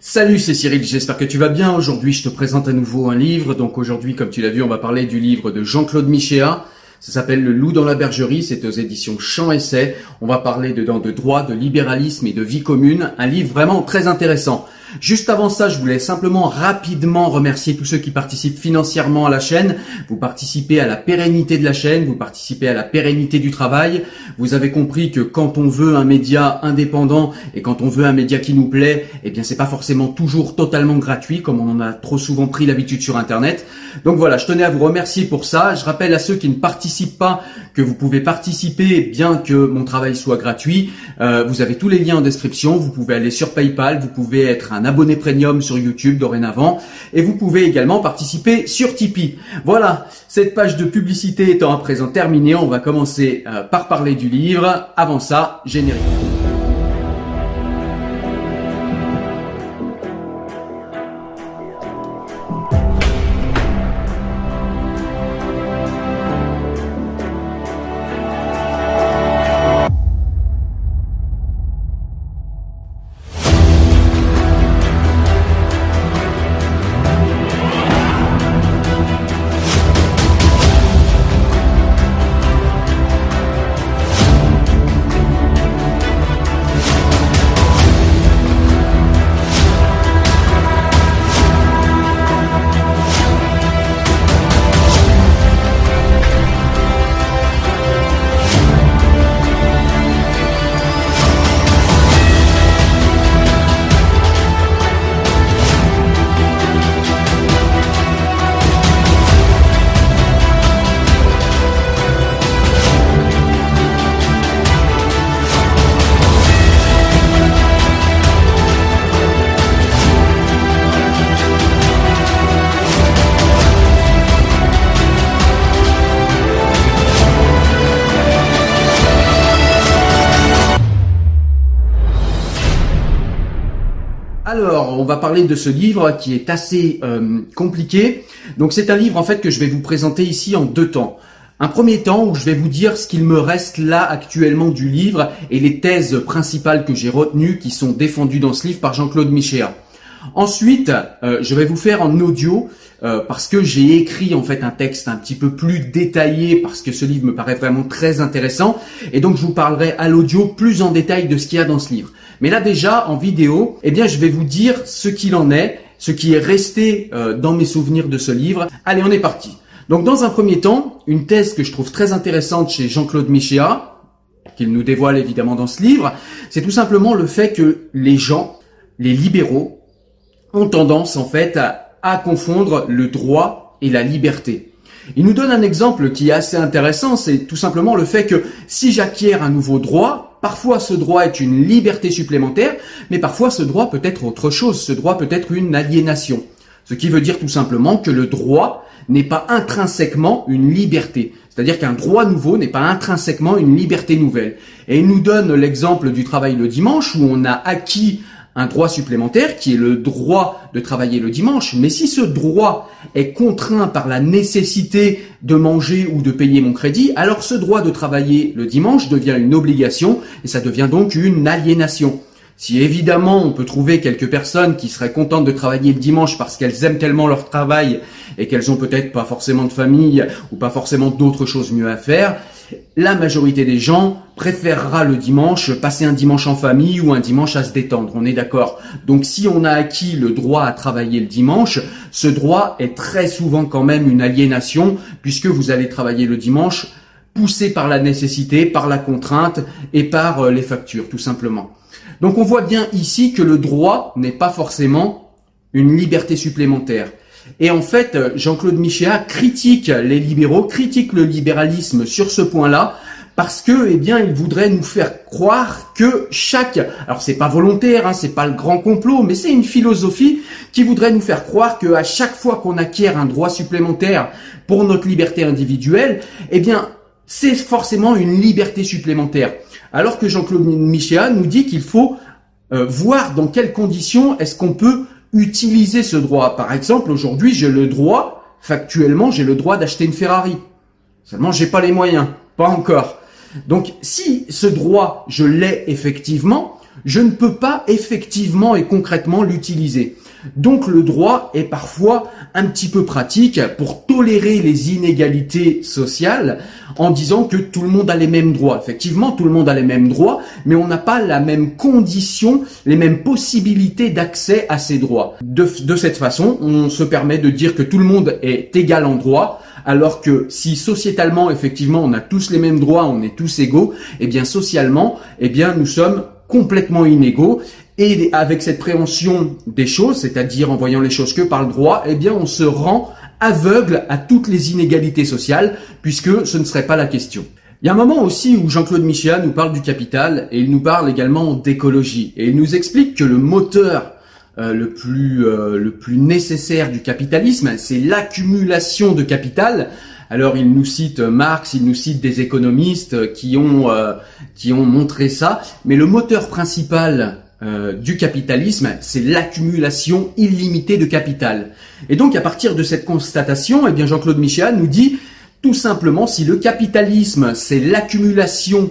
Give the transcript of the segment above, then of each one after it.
Salut, c'est Cyril, j'espère que tu vas bien. Aujourd'hui, je te présente à nouveau un livre. Donc aujourd'hui, comme tu l'as vu, on va parler du livre de Jean-Claude Michéa. Ça s'appelle Le loup dans la bergerie, c'est aux éditions Champs-Essais. On va parler dedans de droit, de libéralisme et de vie commune. Un livre vraiment très intéressant. Juste avant ça, je voulais simplement rapidement remercier tous ceux qui participent financièrement à la chaîne. Vous participez à la pérennité de la chaîne, vous participez à la pérennité du travail. Vous avez compris que quand on veut un média indépendant et quand on veut un média qui nous plaît, eh bien c'est pas forcément toujours totalement gratuit comme on en a trop souvent pris l'habitude sur Internet. Donc voilà, je tenais à vous remercier pour ça. Je rappelle à ceux qui ne participent pas que vous pouvez participer bien que mon travail soit gratuit. Vous avez tous les liens en description, vous pouvez aller sur PayPal, vous pouvez être un abonné premium sur YouTube dorénavant et vous pouvez également participer sur Tipeee. Voilà, cette page de publicité étant à présent terminée, on va commencer par parler du livre. Avant ça, générique. Alors, on va parler de ce livre qui est assez compliqué. Donc, c'est un livre en fait que je vais vous présenter ici en deux temps. Un premier temps où je vais vous dire ce qu'il me reste là actuellement du livre et les thèses principales que j'ai retenues qui sont défendues dans ce livre par Jean-Claude Michéa. Ensuite, je vais vous faire en audio parce que j'ai écrit en fait un texte un petit peu plus détaillé parce que ce livre me paraît vraiment très intéressant et donc je vous parlerai à l'audio plus en détail de ce qu'il y a dans ce livre. Mais là déjà en vidéo, eh bien je vais vous dire ce qu'il en est, ce qui est resté dans mes souvenirs de ce livre. Allez, on est parti. Donc dans un premier temps, une thèse que je trouve très intéressante chez Jean-Claude Michéa, qu'il nous dévoile évidemment dans ce livre, c'est tout simplement le fait que les gens, les libéraux, ont tendance en fait à confondre le droit et la liberté. Il nous donne un exemple qui est assez intéressant, c'est tout simplement le fait que si j'acquiers un nouveau droit, parfois ce droit est une liberté supplémentaire, mais parfois ce droit peut être autre chose, ce droit peut être une aliénation. Ce qui veut dire tout simplement que le droit n'est pas intrinsèquement une liberté. C'est-à-dire qu'un droit nouveau n'est pas intrinsèquement une liberté nouvelle. Et il nous donne l'exemple du travail le dimanche où on a acquis un droit supplémentaire qui est le droit de travailler le dimanche, mais si ce droit est contraint par la nécessité de manger ou de payer mon crédit, alors ce droit de travailler le dimanche devient une obligation et ça devient donc une aliénation. Si évidemment on peut trouver quelques personnes qui seraient contentes de travailler le dimanche parce qu'elles aiment tellement leur travail et qu'elles ont peut-être pas forcément de famille ou pas forcément d'autres choses mieux à faire, la majorité des gens préférera le dimanche passer un dimanche en famille ou un dimanche à se détendre, on est d'accord. Donc si on a acquis le droit à travailler le dimanche, ce droit est très souvent quand même une aliénation puisque vous allez travailler le dimanche poussé par la nécessité, par la contrainte et par les factures tout simplement. Donc on voit bien ici que le droit n'est pas forcément une liberté supplémentaire. Et en fait, Jean-Claude Michéa critique les libéraux, critique le libéralisme sur ce point-là, parce que, eh bien, il voudrait nous faire croire que chaque, alors c'est pas volontaire, hein, c'est pas le grand complot, mais c'est une philosophie qui voudrait nous faire croire que à chaque fois qu'on acquiert un droit supplémentaire pour notre liberté individuelle, eh bien, c'est forcément une liberté supplémentaire. Alors que Jean-Claude Michéa nous dit qu'il faut voir dans quelles conditions est-ce qu'on peut utiliser ce droit. Par exemple, aujourd'hui, j'ai le droit, factuellement, j'ai le droit d'acheter une Ferrari. Seulement, j'ai pas les moyens. Pas encore. Donc, si ce droit, je l'ai effectivement, je ne peux pas effectivement et concrètement l'utiliser. Donc le droit est parfois un petit peu pratique pour tolérer les inégalités sociales en disant que tout le monde a les mêmes droits. Effectivement, tout le monde a les mêmes droits, mais on n'a pas la même condition, les mêmes possibilités d'accès à ces droits. De cette façon, on se permet de dire que tout le monde est égal en droit, alors que si sociétalement, effectivement, on a tous les mêmes droits, on est tous égaux, eh bien socialement, eh bien nous sommes complètement inégaux. Et avec cette préhension des choses, c'est-à-dire en voyant les choses que par le droit, eh bien on se rend aveugle à toutes les inégalités sociales, puisque ce ne serait pas la question. Il y a un moment aussi où Jean-Claude Michéa nous parle du capital, et il nous parle également d'écologie. Et il nous explique que le moteur le plus nécessaire du capitalisme, c'est l'accumulation de capital. Alors il nous cite Marx, il nous cite des économistes qui ont montré ça, mais le moteur principal du capitalisme, c'est l'accumulation illimitée de capital. Et donc à partir de cette constatation, eh bien Jean-Claude Michéa nous dit tout simplement, si le capitalisme c'est l'accumulation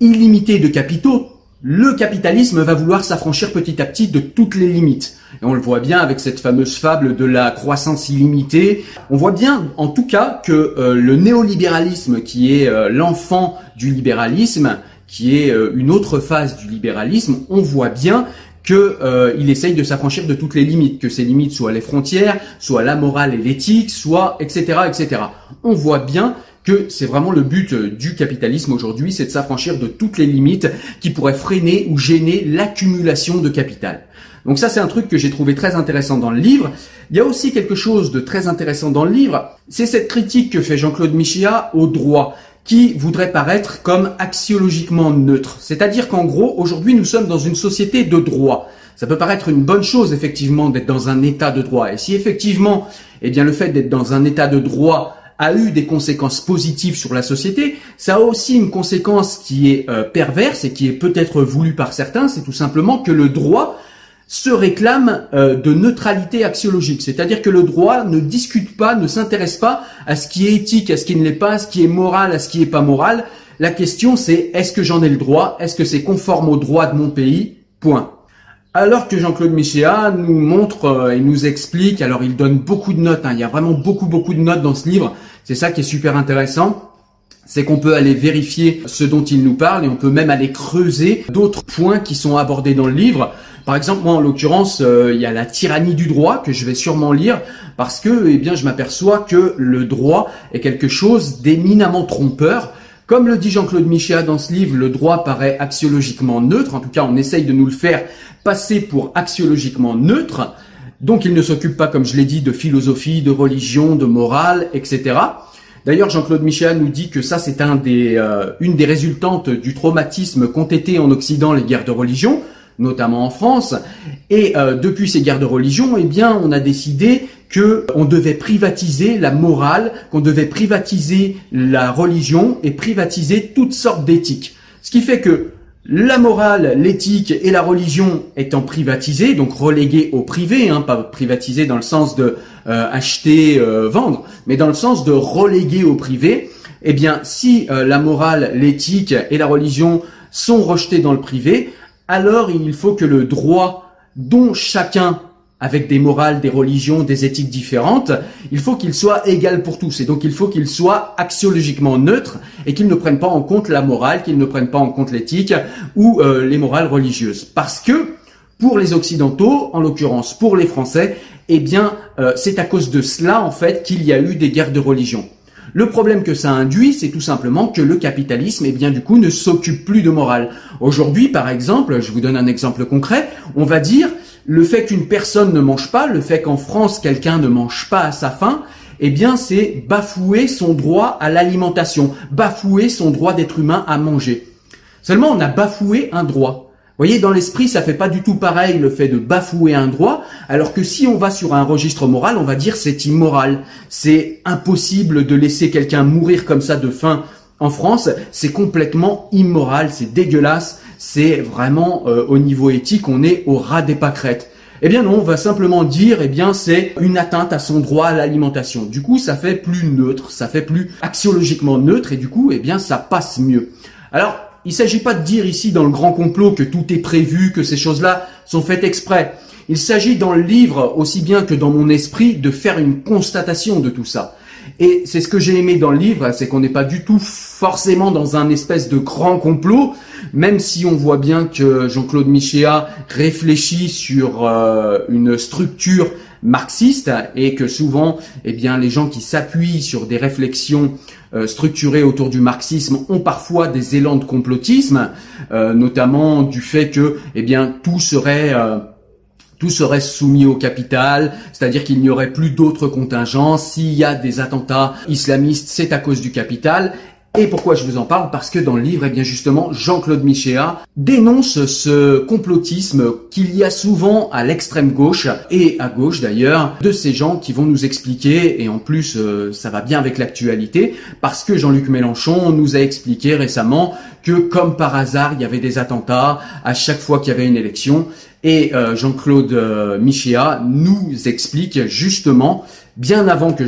illimitée de capitaux, le capitalisme va vouloir s'affranchir petit à petit de toutes les limites. Et on le voit bien avec cette fameuse fable de la croissance illimitée. On voit bien en tout cas que le néolibéralisme, qui est l'enfant du libéralisme, qui est une autre phase du libéralisme, on voit bien que il essaye de s'affranchir de toutes les limites, que ces limites soient les frontières, soit la morale et l'éthique, soit etc., etc. On voit bien que c'est vraiment le but du capitalisme aujourd'hui, c'est de s'affranchir de toutes les limites qui pourraient freiner ou gêner l'accumulation de capital. Donc ça, c'est un truc que j'ai trouvé très intéressant dans le livre. Il y a aussi quelque chose de très intéressant dans le livre, c'est cette critique que fait Jean-Claude Michéa au droit, qui voudrait paraître comme axiologiquement neutre. C'est-à-dire qu'en gros, aujourd'hui, nous sommes dans une société de droit. Ça peut paraître une bonne chose, effectivement, d'être dans un état de droit. Et si, effectivement, eh bien, le fait d'être dans un état de droit a eu des conséquences positives sur la société, ça a aussi une conséquence qui est perverse et qui est peut-être voulue par certains, c'est tout simplement que le droit se réclame de neutralité axiologique, c'est-à-dire que le droit ne discute pas, ne s'intéresse pas à ce qui est éthique, à ce qui ne l'est pas, à ce qui est moral, à ce qui n'est pas moral. La question c'est, est-ce que j'en ai le droit? Est-ce que c'est conforme au droit de mon pays? Point. Alors que Jean-Claude Michéa nous montre et nous explique, alors il donne beaucoup de notes, hein, il y a vraiment beaucoup de notes dans ce livre, c'est ça qui est super intéressant. C'est qu'on peut aller vérifier ce dont il nous parle et on peut même aller creuser d'autres points qui sont abordés dans le livre. Par exemple, moi en l'occurrence, il y a la tyrannie du droit que je vais sûrement lire parce que eh bien, je m'aperçois que le droit est quelque chose d'éminemment trompeur. Comme le dit Jean-Claude Michéa dans ce livre, le droit paraît axiologiquement neutre. En tout cas, on essaye de nous le faire passer pour axiologiquement neutre. Donc il ne s'occupe pas, comme je l'ai dit, de philosophie, de religion, de morale, etc. D'ailleurs, Jean-Claude Michéa nous dit que ça, c'est une des résultantes du traumatisme qu'ont été en Occident les guerres de religion, notamment en France. Et depuis ces guerres de religion, eh bien, on a décidé que on devait privatiser la morale, qu'on devait privatiser la religion et privatiser toutes sortes d'éthiques. Ce qui fait que la morale, l'éthique et la religion étant privatisées, donc reléguées au privé, hein, pas privatisées dans le sens de acheter, vendre, mais dans le sens de reléguer au privé, eh bien si la morale, l'éthique et la religion sont rejetées dans le privé, alors il faut que le droit dont chacun, avec des morales, des religions, des éthiques différentes, il faut qu'il soit égal pour tous. Et donc il faut qu'il soit axiologiquement neutre et qu'il ne prenne pas en compte la morale, qu'il ne prenne pas en compte l'éthique ou les morales religieuses. Parce que pour les Occidentaux, en l'occurrence pour les Français, eh bien c'est à cause de cela en fait qu'il y a eu des guerres de religion. Le problème que ça induit, c'est tout simplement que le capitalisme, eh bien, du coup, ne s'occupe plus de morale. Aujourd'hui, par exemple, je vous donne un exemple concret, on va dire le fait qu'une personne ne mange pas, le fait qu'en France, quelqu'un ne mange pas à sa faim, eh bien, c'est bafouer son droit à l'alimentation, bafouer son droit d'être humain à manger. Seulement, on a bafoué un droit. Vous voyez, dans l'esprit, ça fait pas du tout pareil le fait de bafouer un droit, alors que si on va sur un registre moral, on va dire c'est immoral, c'est impossible de laisser quelqu'un mourir comme ça de faim en France, c'est complètement immoral, c'est dégueulasse, c'est vraiment au niveau éthique, on est au ras des pâquerettes. Eh bien non, on va simplement dire, eh bien c'est une atteinte à son droit à l'alimentation. Du coup, ça fait plus neutre, ça fait plus axiologiquement neutre et du coup, eh bien ça passe mieux. Alors Il ne s'agit pas de dire ici dans le grand complot que tout est prévu, que ces choses-là sont faites exprès. Il s'agit dans le livre, aussi bien que dans mon esprit, de faire une constatation de tout ça. Et c'est ce que j'ai aimé dans le livre, c'est qu'on n'est pas du tout forcément dans un espèce de grand complot, même si on voit bien que Jean-Claude Michéa réfléchit sur une structure marxiste et que souvent, eh bien, les gens qui s'appuient sur des réflexions structurées autour du marxisme ont parfois des élans de complotisme, notamment du fait que, eh bien, tout serait soumis au capital, c'est-à-dire qu'il n'y aurait plus d'autres contingents. S'il y a des attentats islamistes, c'est à cause du capital. Et pourquoi je vous en parle? Parce que dans le livre, eh bien justement, Jean-Claude Michéa dénonce ce complotisme qu'il y a souvent à l'extrême gauche, et à gauche d'ailleurs, de ces gens qui vont nous expliquer, et en plus ça va bien avec l'actualité, parce que Jean-Luc Mélenchon nous a expliqué récemment que comme par hasard, il y avait des attentats à chaque fois qu'il y avait une élection. Et Jean-Claude Michéa nous explique justement, bien avant que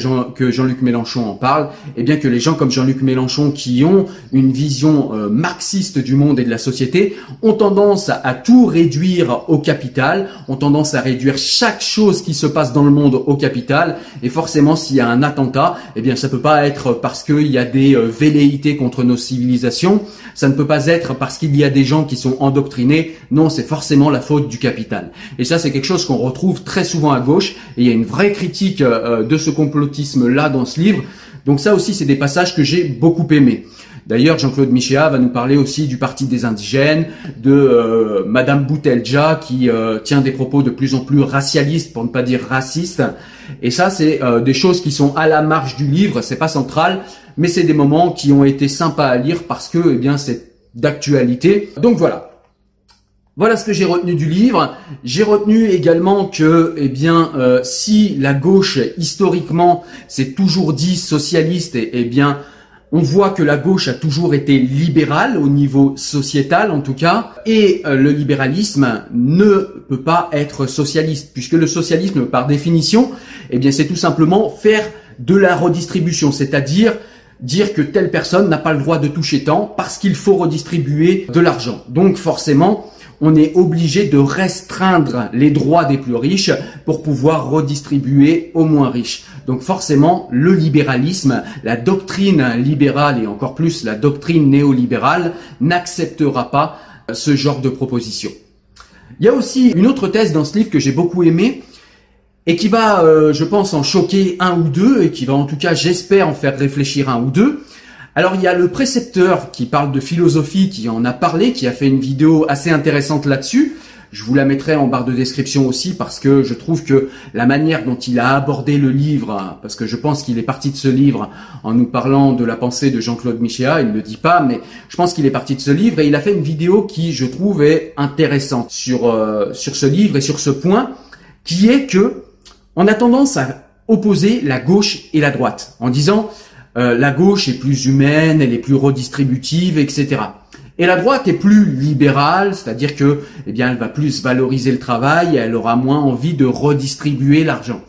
Jean-Luc Mélenchon en parle, eh bien que les gens comme Jean-Luc Mélenchon qui ont une vision marxiste du monde et de la société ont tendance à tout réduire au capital, ont tendance à réduire chaque chose qui se passe dans le monde au capital. Et forcément, s'il y a un attentat, eh bien ça peut pas être parce qu'il y a des velléités contre nos civilisations, ça ne peut pas être parce qu'il y a des gens qui sont endoctrinés. Non, c'est forcément la faute du capital. Et ça, c'est quelque chose qu'on retrouve très souvent à gauche. Et il y a une vraie critique de ce complotisme-là dans ce livre. Donc ça aussi, c'est des passages que j'ai beaucoup aimés. D'ailleurs, Jean-Claude Michéa va nous parler aussi du Parti des indigènes, de Madame Boutelja qui tient des propos de plus en plus racialistes, pour ne pas dire racistes. Et ça, c'est des choses qui sont à la marge du livre, c'est pas central, mais c'est des moments qui ont été sympas à lire parce que, eh bien, c'est d'actualité. Donc voilà. Voilà ce que j'ai retenu du livre. J'ai retenu également que, eh bien, si la gauche historiquement s'est toujours dit socialiste, eh bien, on voit que la gauche a toujours été libérale au niveau sociétal, en tout cas, et le libéralisme ne peut pas être socialiste, puisque le socialisme, par définition, eh bien, c'est tout simplement faire de la redistribution, c'est-à-dire dire que telle personne n'a pas le droit de toucher tant parce qu'il faut redistribuer de l'argent. Donc, forcément, on est obligé de restreindre les droits des plus riches pour pouvoir redistribuer aux moins riches. Donc forcément, le libéralisme, la doctrine libérale et encore plus la doctrine néolibérale n'acceptera pas ce genre de proposition. Il y a aussi une autre thèse dans ce livre que j'ai beaucoup aimée et qui va, je pense, en choquer un ou deux et qui va en tout cas, j'espère, en faire réfléchir un ou deux. Alors il y a le précepteur qui parle de philosophie, qui en a parlé, qui a fait une vidéo assez intéressante là-dessus. Je vous la mettrai en barre de description aussi parce que je trouve que la manière dont il a abordé le livre, parce que je pense qu'il est parti de ce livre en nous parlant de la pensée de Jean-Claude Michéa, il ne le dit pas, mais je pense qu'il est parti de ce livre et il a fait une vidéo qui, je trouve, est intéressante sur ce livre et sur ce point, qui est que on a tendance à opposer la gauche et la droite en disant la gauche est plus humaine, elle est plus redistributive, etc. Et la droite est plus libérale, c'est-à-dire que, eh bien, elle va plus valoriser le travail et elle aura moins envie de redistribuer l'argent.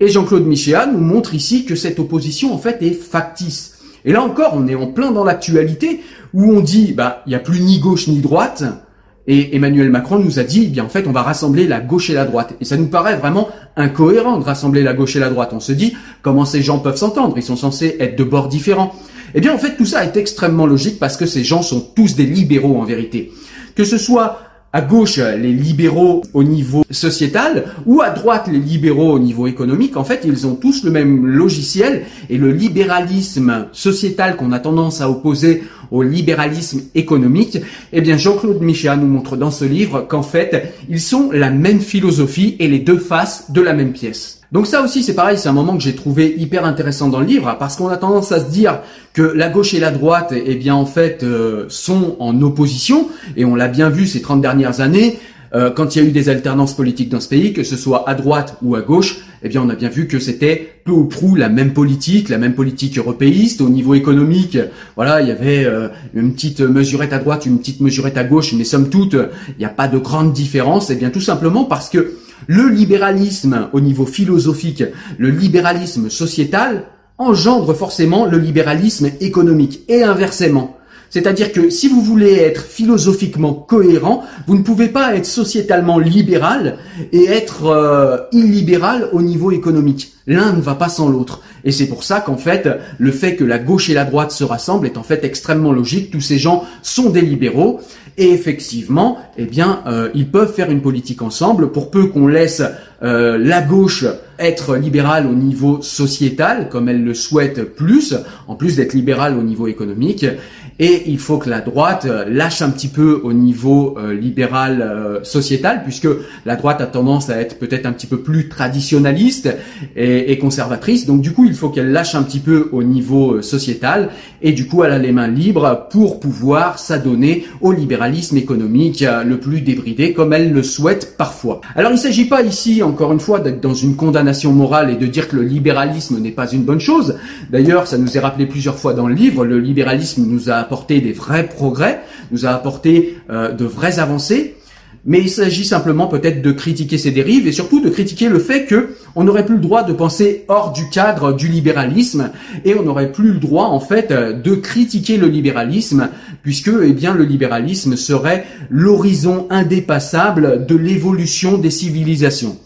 Et Jean-Claude Michéa nous montre ici que cette opposition, en fait, est factice. Et là encore, on est en plein dans l'actualité où on dit, bah, il n'y a plus ni gauche ni droite. Et Emmanuel Macron nous a dit, eh bien, en fait, on va rassembler la gauche et la droite. Et ça nous paraît vraiment incohérent de rassembler la gauche et la droite. On se dit, comment ces gens peuvent s'entendre? Ils sont censés être de bords différents. Eh bien, en fait, tout ça est extrêmement logique parce que ces gens sont tous des libéraux, en vérité. Que ce soit à gauche, les libéraux au niveau sociétal, ou à droite, les libéraux au niveau économique, en fait, ils ont tous le même logiciel. Et le libéralisme sociétal qu'on a tendance à opposer au libéralisme économique, eh bien Jean-Claude Michéa nous montre dans ce livre qu'en fait, ils sont la même philosophie et les deux faces de la même pièce. Donc ça aussi, c'est pareil, c'est un moment que j'ai trouvé hyper intéressant dans le livre, parce qu'on a tendance à se dire que la gauche et la droite, eh bien en fait, sont en opposition, et on l'a bien vu ces 30 dernières années, quand il y a eu des alternances politiques dans ce pays, que ce soit à droite ou à gauche, eh bien on a bien vu que c'était peu ou prou la même politique européiste. Au niveau économique, voilà, il y avait une petite mesurette à droite, une petite mesurette à gauche, mais somme toute, il n'y a pas de grande différence. Eh bien tout simplement parce que le libéralisme au niveau philosophique, le libéralisme sociétal engendre forcément le libéralisme économique et inversement. C'est-à-dire que si vous voulez être philosophiquement cohérent, vous ne pouvez pas être sociétalement libéral et être illibéral au niveau économique. L'un ne va pas sans l'autre. Et c'est pour ça qu'en fait, le fait que la gauche et la droite se rassemblent est en fait extrêmement logique. Tous ces gens sont des libéraux et effectivement, eh bien, ils peuvent faire une politique ensemble pour peu qu'on laisse la gauche être libérale au niveau sociétal, comme elle le souhaite plus, en plus d'être libérale au niveau économique. Et il faut que la droite lâche un petit peu au niveau libéral sociétal, puisque la droite a tendance à être peut-être un petit peu plus traditionnaliste et conservatrice. Donc du coup, il faut qu'elle lâche un petit peu au niveau sociétal. Et du coup, elle a les mains libres pour pouvoir s'adonner au libéralisme économique le plus débridé, comme elle le souhaite parfois. Alors, il ne s'agit pas ici, encore une fois, d'être dans une condamnation morale et de dire que le libéralisme n'est pas une bonne chose. D'ailleurs, ça nous est rappelé plusieurs fois dans le livre, le libéralisme nous a apporté des vrais progrès, nous a apporté de vraies avancées, mais il s'agit simplement peut-être de critiquer ces dérives et surtout de critiquer le fait que on n'aurait plus le droit de penser hors du cadre du libéralisme et on n'aurait plus le droit en fait de critiquer le libéralisme puisque eh bien le libéralisme serait l'horizon indépassable de l'évolution des civilisations.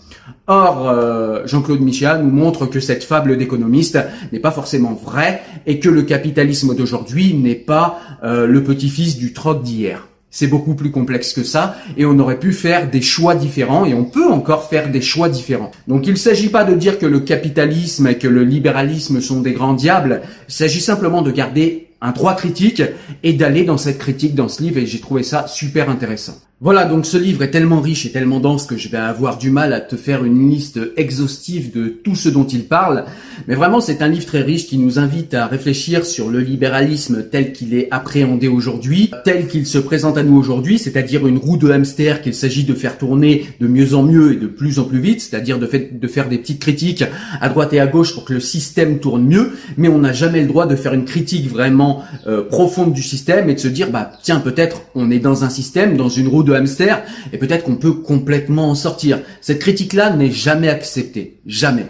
Or, Jean-Claude Michéa nous montre que cette fable d'économiste n'est pas forcément vraie et que le capitalisme d'aujourd'hui n'est pas le petit-fils du troc d'hier. C'est beaucoup plus complexe que ça et on aurait pu faire des choix différents et on peut encore faire des choix différents. Donc il ne s'agit pas de dire que le capitalisme et que le libéralisme sont des grands diables, il s'agit simplement de garder un droit critique et d'aller dans cette critique dans ce livre et j'ai trouvé ça super intéressant. Voilà, donc ce livre est tellement riche et tellement dense que je vais avoir du mal à te faire une liste exhaustive de tout ce dont il parle. Mais vraiment, c'est un livre très riche qui nous invite à réfléchir sur le libéralisme tel qu'il est appréhendé aujourd'hui, tel qu'il se présente à nous aujourd'hui, c'est-à-dire une roue de hamster qu'il s'agit de faire tourner de mieux en mieux et de plus en plus vite, c'est-à-dire de faire des petites critiques à droite et à gauche pour que le système tourne mieux. Mais on n'a jamais le droit de faire une critique vraiment profonde du système et de se dire, bah tiens, peut-être on est dans un système, dans une roue de hamster et peut-être qu'on peut complètement en sortir. Cette critique-là n'est jamais acceptée. Jamais.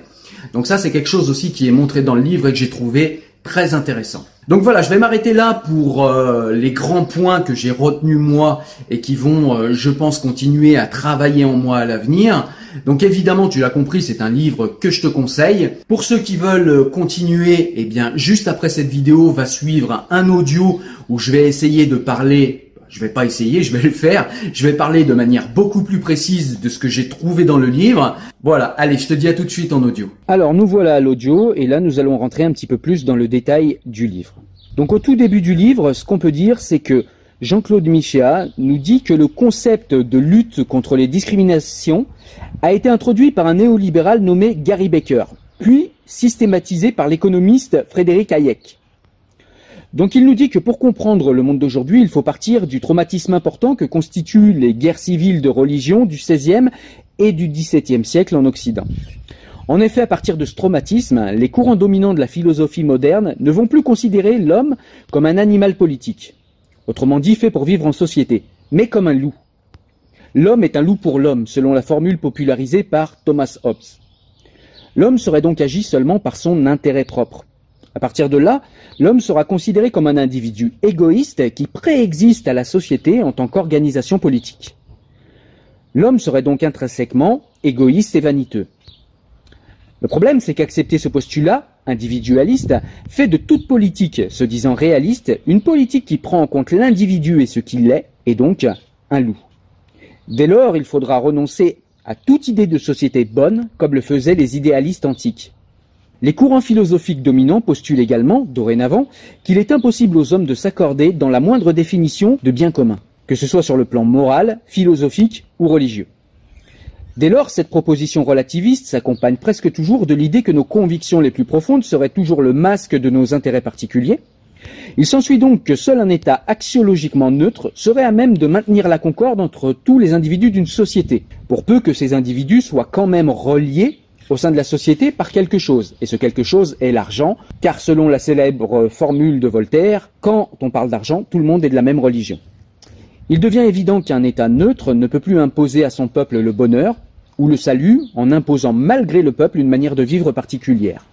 Donc ça, c'est quelque chose aussi qui est montré dans le livre et que j'ai trouvé très intéressant. Donc voilà, je vais m'arrêter là pour les grands points que j'ai retenus moi et qui vont, je pense, continuer à travailler en moi à l'avenir. Donc évidemment, tu l'as compris, c'est un livre que je te conseille. Pour ceux qui veulent continuer, eh bien, juste après cette vidéo, va suivre un audio où je vais essayer de parler... Je vais pas essayer, je vais le faire. Je vais parler de manière beaucoup plus précise de ce que j'ai trouvé dans le livre. Voilà, allez, je te dis à tout de suite en audio. Alors, nous voilà à l'audio et là, nous allons rentrer un petit peu plus dans le détail du livre. Donc, au tout début du livre, ce qu'on peut dire, c'est que Jean-Claude Michéa nous dit que le concept de lutte contre les discriminations a été introduit par un néolibéral nommé Gary Becker, puis systématisé par l'économiste Frédéric Hayek. Donc il nous dit que pour comprendre le monde d'aujourd'hui, il faut partir du traumatisme important que constituent les guerres civiles de religion du XVIe et du XVIIe siècle en Occident. En effet, à partir de ce traumatisme, les courants dominants de la philosophie moderne ne vont plus considérer l'homme comme un animal politique, autrement dit fait pour vivre en société, mais comme un loup. L'homme est un loup pour l'homme, selon la formule popularisée par Thomas Hobbes. L'homme serait donc agi seulement par son intérêt propre. À partir de là, l'homme sera considéré comme un individu égoïste qui préexiste à la société en tant qu'organisation politique. L'homme serait donc intrinsèquement égoïste et vaniteux. Le problème, c'est qu'accepter ce postulat individualiste fait de toute politique, se disant réaliste, une politique qui prend en compte l'individu et ce qu'il est, et donc un loup. Dès lors, il faudra renoncer à toute idée de société bonne, comme le faisaient les idéalistes antiques. Les courants philosophiques dominants postulent également, dorénavant, qu'il est impossible aux hommes de s'accorder dans la moindre définition de bien commun, que ce soit sur le plan moral, philosophique ou religieux. Dès lors, cette proposition relativiste s'accompagne presque toujours de l'idée que nos convictions les plus profondes seraient toujours le masque de nos intérêts particuliers. Il s'ensuit donc que seul un état axiologiquement neutre serait à même de maintenir la concorde entre tous les individus d'une société, pour peu que ces individus soient quand même reliés au sein de la société par quelque chose, et ce quelque chose est l'argent, car selon la célèbre formule de Voltaire, quand on parle d'argent, tout le monde est de la même religion. Il devient évident qu'un État neutre ne peut plus imposer à son peuple le bonheur ou le salut en imposant malgré le peuple une manière de vivre particulière,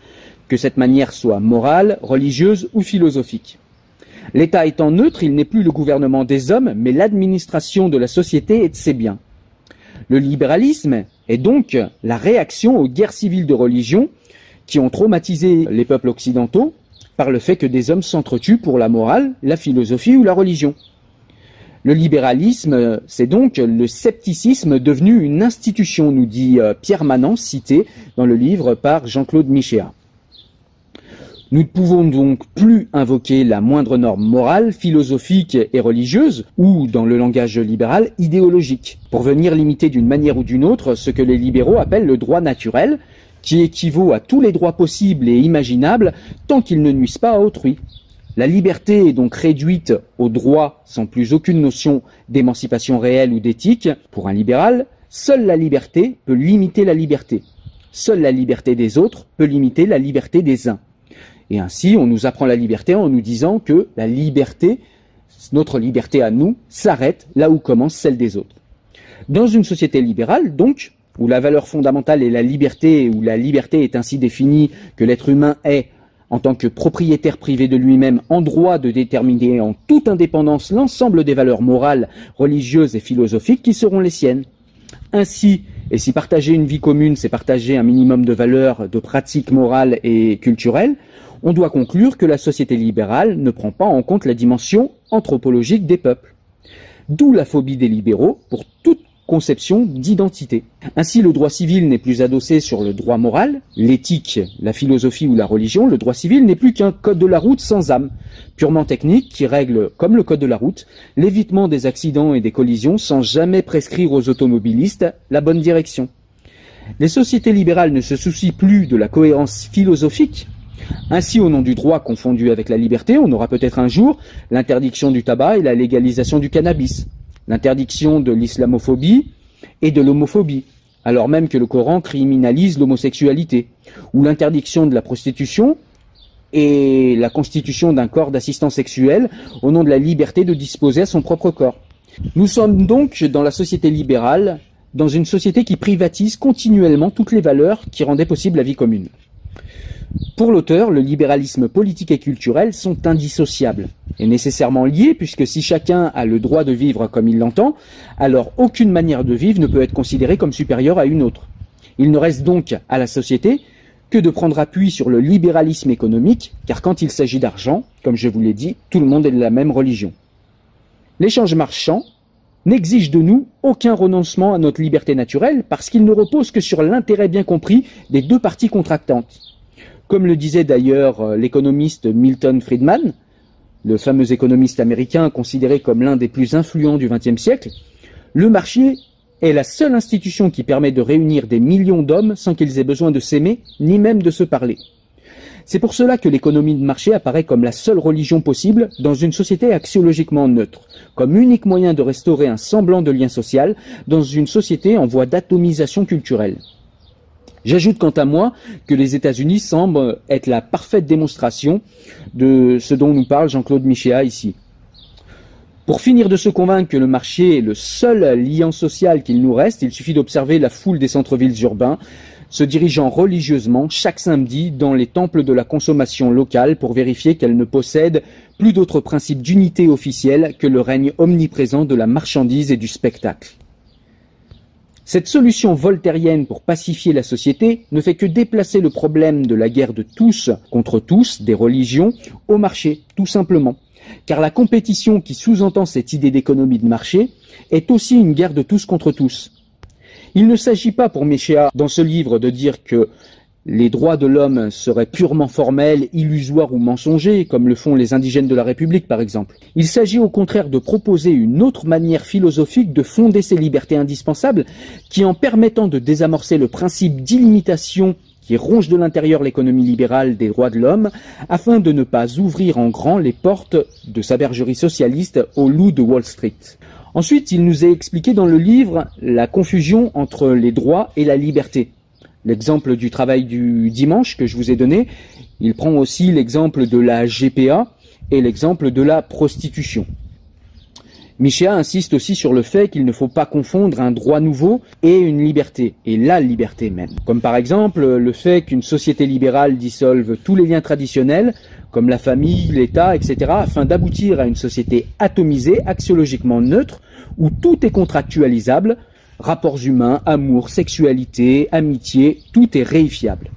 que cette manière soit morale, religieuse ou philosophique. L'État étant neutre, il n'est plus le gouvernement des hommes, mais l'administration de la société et de ses biens. Le libéralisme est donc la réaction aux guerres civiles de religion qui ont traumatisé les peuples occidentaux par le fait que des hommes s'entretuent pour la morale, la philosophie ou la religion. Le libéralisme, c'est donc le scepticisme devenu une institution, nous dit Pierre Manant, cité dans le livre par Jean-Claude Michéa. Nous ne pouvons donc plus invoquer la moindre norme morale, philosophique et religieuse, ou, dans le langage libéral, idéologique, pour venir limiter d'une manière ou d'une autre ce que les libéraux appellent le droit naturel, qui équivaut à tous les droits possibles et imaginables tant qu'ils ne nuisent pas à autrui. La liberté est donc réduite au droit sans plus aucune notion d'émancipation réelle ou d'éthique. Pour un libéral, seule la liberté peut limiter la liberté. Seule la liberté des autres peut limiter la liberté des uns. Et ainsi, on nous apprend la liberté en nous disant que la liberté, notre liberté à nous, s'arrête là où commence celle des autres. Dans une société libérale, donc, où la valeur fondamentale est la liberté, où la liberté est ainsi définie que l'être humain est, en tant que propriétaire privé de lui-même, en droit de déterminer en toute indépendance l'ensemble des valeurs morales, religieuses et philosophiques qui seront les siennes. Ainsi, et si partager une vie commune, c'est partager un minimum de valeurs, de pratiques morales et culturelles, on doit conclure que la société libérale ne prend pas en compte la dimension anthropologique des peuples. D'où la phobie des libéraux pour toute conception d'identité. Ainsi, le droit civil n'est plus adossé sur le droit moral, l'éthique, la philosophie ou la religion. Le droit civil n'est plus qu'un code de la route sans âme, purement technique, qui règle, comme le code de la route, l'évitement des accidents et des collisions sans jamais prescrire aux automobilistes la bonne direction. Les sociétés libérales ne se soucient plus de la cohérence philosophique. Ainsi, au nom du droit confondu avec la liberté, on aura peut-être un jour l'interdiction du tabac et la légalisation du cannabis, l'interdiction de l'islamophobie et de l'homophobie, alors même que le Coran criminalise l'homosexualité, ou l'interdiction de la prostitution et la constitution d'un corps d'assistant sexuel au nom de la liberté de disposer à son propre corps. Nous sommes donc dans la société libérale, dans une société qui privatise continuellement toutes les valeurs qui rendaient possible la vie commune. Pour l'auteur, le libéralisme politique et culturel sont indissociables et nécessairement liés, puisque si chacun a le droit de vivre comme il l'entend, alors aucune manière de vivre ne peut être considérée comme supérieure à une autre. Il ne reste donc à la société que de prendre appui sur le libéralisme économique, car quand il s'agit d'argent, comme je vous l'ai dit, tout le monde est de la même religion. L'échange marchand n'exige de nous aucun renoncement à notre liberté naturelle, parce qu'il ne repose que sur l'intérêt bien compris des deux parties contractantes. Comme le disait d'ailleurs l'économiste Milton Friedman, le fameux économiste américain considéré comme l'un des plus influents du XXe siècle, le marché est la seule institution qui permet de réunir des millions d'hommes sans qu'ils aient besoin de s'aimer, ni même de se parler. C'est pour cela que l'économie de marché apparaît comme la seule religion possible dans une société axiologiquement neutre, comme unique moyen de restaurer un semblant de lien social dans une société en voie d'atomisation culturelle. J'ajoute quant à moi que les États-Unis semblent être la parfaite démonstration de ce dont nous parle Jean-Claude Michéa ici. Pour finir de se convaincre que le marché est le seul lien social qu'il nous reste, il suffit d'observer la foule des centres-villes urbains se dirigeant religieusement chaque samedi dans les temples de la consommation locale pour vérifier qu'elle ne possède plus d'autres principes d'unité officielle que le règne omniprésent de la marchandise et du spectacle. Cette solution voltairienne pour pacifier la société ne fait que déplacer le problème de la guerre de tous contre tous, des religions, au marché, tout simplement. Car la compétition qui sous-entend cette idée d'économie de marché est aussi une guerre de tous contre tous. Il ne s'agit pas pour Michéa, dans ce livre, de dire que les droits de l'homme seraient purement formels, illusoires ou mensongers, comme le font les indigènes de la République, par exemple. Il s'agit au contraire de proposer une autre manière philosophique de fonder ces libertés indispensables, qui, en permettant de désamorcer le principe d'illimitation qui ronge de l'intérieur l'économie libérale des droits de l'homme, afin de ne pas ouvrir en grand les portes de sa bergerie socialiste au loup de Wall Street. Ensuite, il nous est expliqué dans le livre la confusion entre les droits et la liberté. L'exemple du travail du dimanche que je vous ai donné, il prend aussi l'exemple de la GPA et l'exemple de la prostitution. Michéa insiste aussi sur le fait qu'il ne faut pas confondre un droit nouveau et une liberté, et la liberté même. Comme par exemple le fait qu'une société libérale dissolve tous les liens traditionnels comme la famille, l'État, etc., afin d'aboutir à une société atomisée, axiologiquement neutre, où tout est contractualisable, rapports humains, amour, sexualité, amitié, tout est réifiable.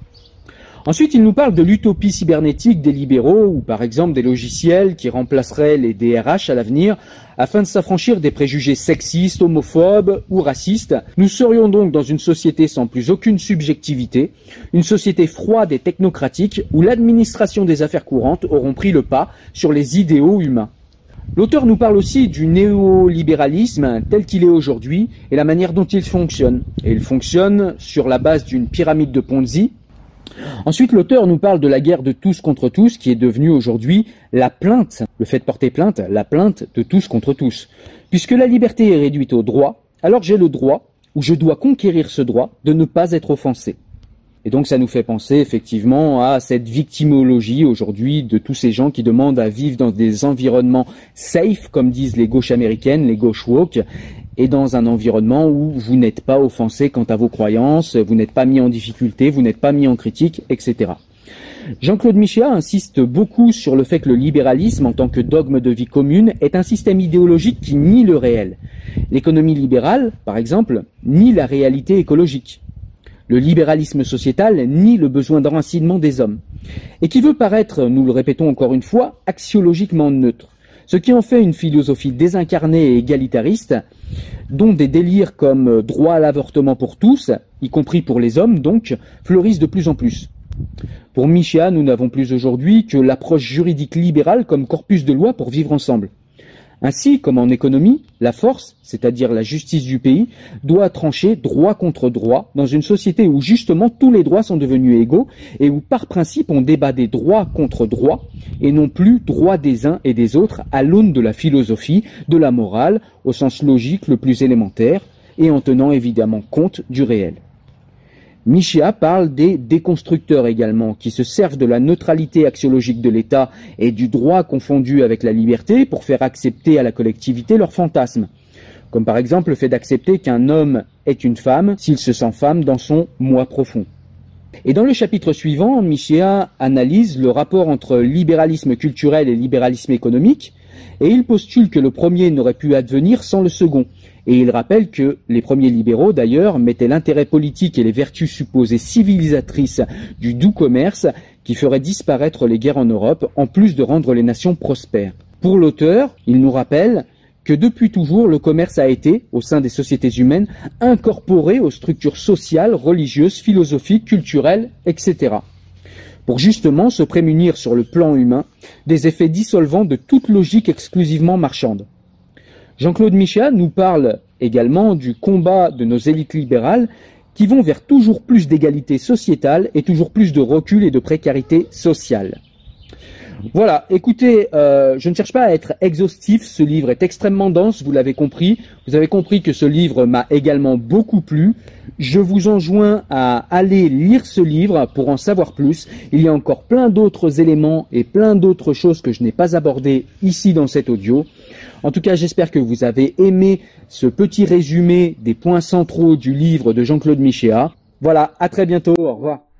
Ensuite, il nous parle de l'utopie cybernétique des libéraux, ou par exemple des logiciels qui remplaceraient les DRH à l'avenir, afin de s'affranchir des préjugés sexistes, homophobes ou racistes. Nous serions donc dans une société sans plus aucune subjectivité, une société froide et technocratique, où l'administration des affaires courantes auront pris le pas sur les idéaux humains. L'auteur nous parle aussi du néolibéralisme tel qu'il est aujourd'hui et la manière dont il fonctionne. Et il fonctionne sur la base d'une pyramide de Ponzi. Ensuite, l'auteur nous parle de la guerre de tous contre tous qui est devenue aujourd'hui la plainte, le fait de porter plainte, la plainte de tous contre tous. Puisque la liberté est réduite au droit, alors j'ai le droit, ou je dois conquérir ce droit, de ne pas être offensé. Et donc ça nous fait penser effectivement à cette victimologie aujourd'hui de tous ces gens qui demandent à vivre dans des environnements safe, comme disent les gauches américaines, les gauches woke, et dans un environnement où vous n'êtes pas offensé quant à vos croyances, vous n'êtes pas mis en difficulté, vous n'êtes pas mis en critique, etc. Jean-Claude Michéa insiste beaucoup sur le fait que le libéralisme, en tant que dogme de vie commune, est un système idéologique qui nie le réel. L'économie libérale, par exemple, nie la réalité écologique. Le libéralisme sociétal nie le besoin d'enracinement des hommes. Et qui veut paraître, nous le répétons encore une fois, axiologiquement neutre. Ce qui en fait une philosophie désincarnée et égalitariste, dont des délires comme droit à l'avortement pour tous, y compris pour les hommes donc, fleurissent de plus en plus. Pour Michéa, nous n'avons plus aujourd'hui que l'approche juridique libérale comme corpus de loi pour vivre ensemble. Ainsi, comme en économie, la force, c'est-à-dire la justice du pays, doit trancher droit contre droit dans une société où justement tous les droits sont devenus égaux et où par principe on débat des droits contre droits et non plus droits des uns et des autres à l'aune de la philosophie, de la morale, au sens logique le plus élémentaire et en tenant évidemment compte du réel. Michéa parle des déconstructeurs également, qui se servent de la neutralité axiologique de l'État et du droit confondu avec la liberté pour faire accepter à la collectivité leurs fantasmes. Comme par exemple le fait d'accepter qu'un homme est une femme s'il se sent femme dans son moi profond. Et dans le chapitre suivant, Michéa analyse le rapport entre libéralisme culturel et libéralisme économique, et il postule que le premier n'aurait pu advenir sans le second. Et il rappelle que les premiers libéraux, d'ailleurs, mettaient l'intérêt politique et les vertus supposées civilisatrices du doux commerce qui ferait disparaître les guerres en Europe, en plus de rendre les nations prospères. Pour l'auteur, il nous rappelle que depuis toujours, le commerce a été, au sein des sociétés humaines, incorporé aux structures sociales, religieuses, philosophiques, culturelles, etc. pour justement se prémunir sur le plan humain des effets dissolvants de toute logique exclusivement marchande. Jean-Claude Michéa nous parle également du combat de nos élites libérales qui vont vers toujours plus d'égalité sociétale et toujours plus de recul et de précarité sociale. Voilà, écoutez, je ne cherche pas à être exhaustif, ce livre est extrêmement dense, vous l'avez compris. Vous avez compris que ce livre m'a également beaucoup plu. Je vous enjoins à aller lire ce livre pour en savoir plus. Il y a encore plein d'autres éléments et plein d'autres choses que je n'ai pas abordées ici dans cet audio. En tout cas, j'espère que vous avez aimé ce petit résumé des points centraux du livre de Jean-Claude Michéa. Voilà, à très bientôt, au revoir.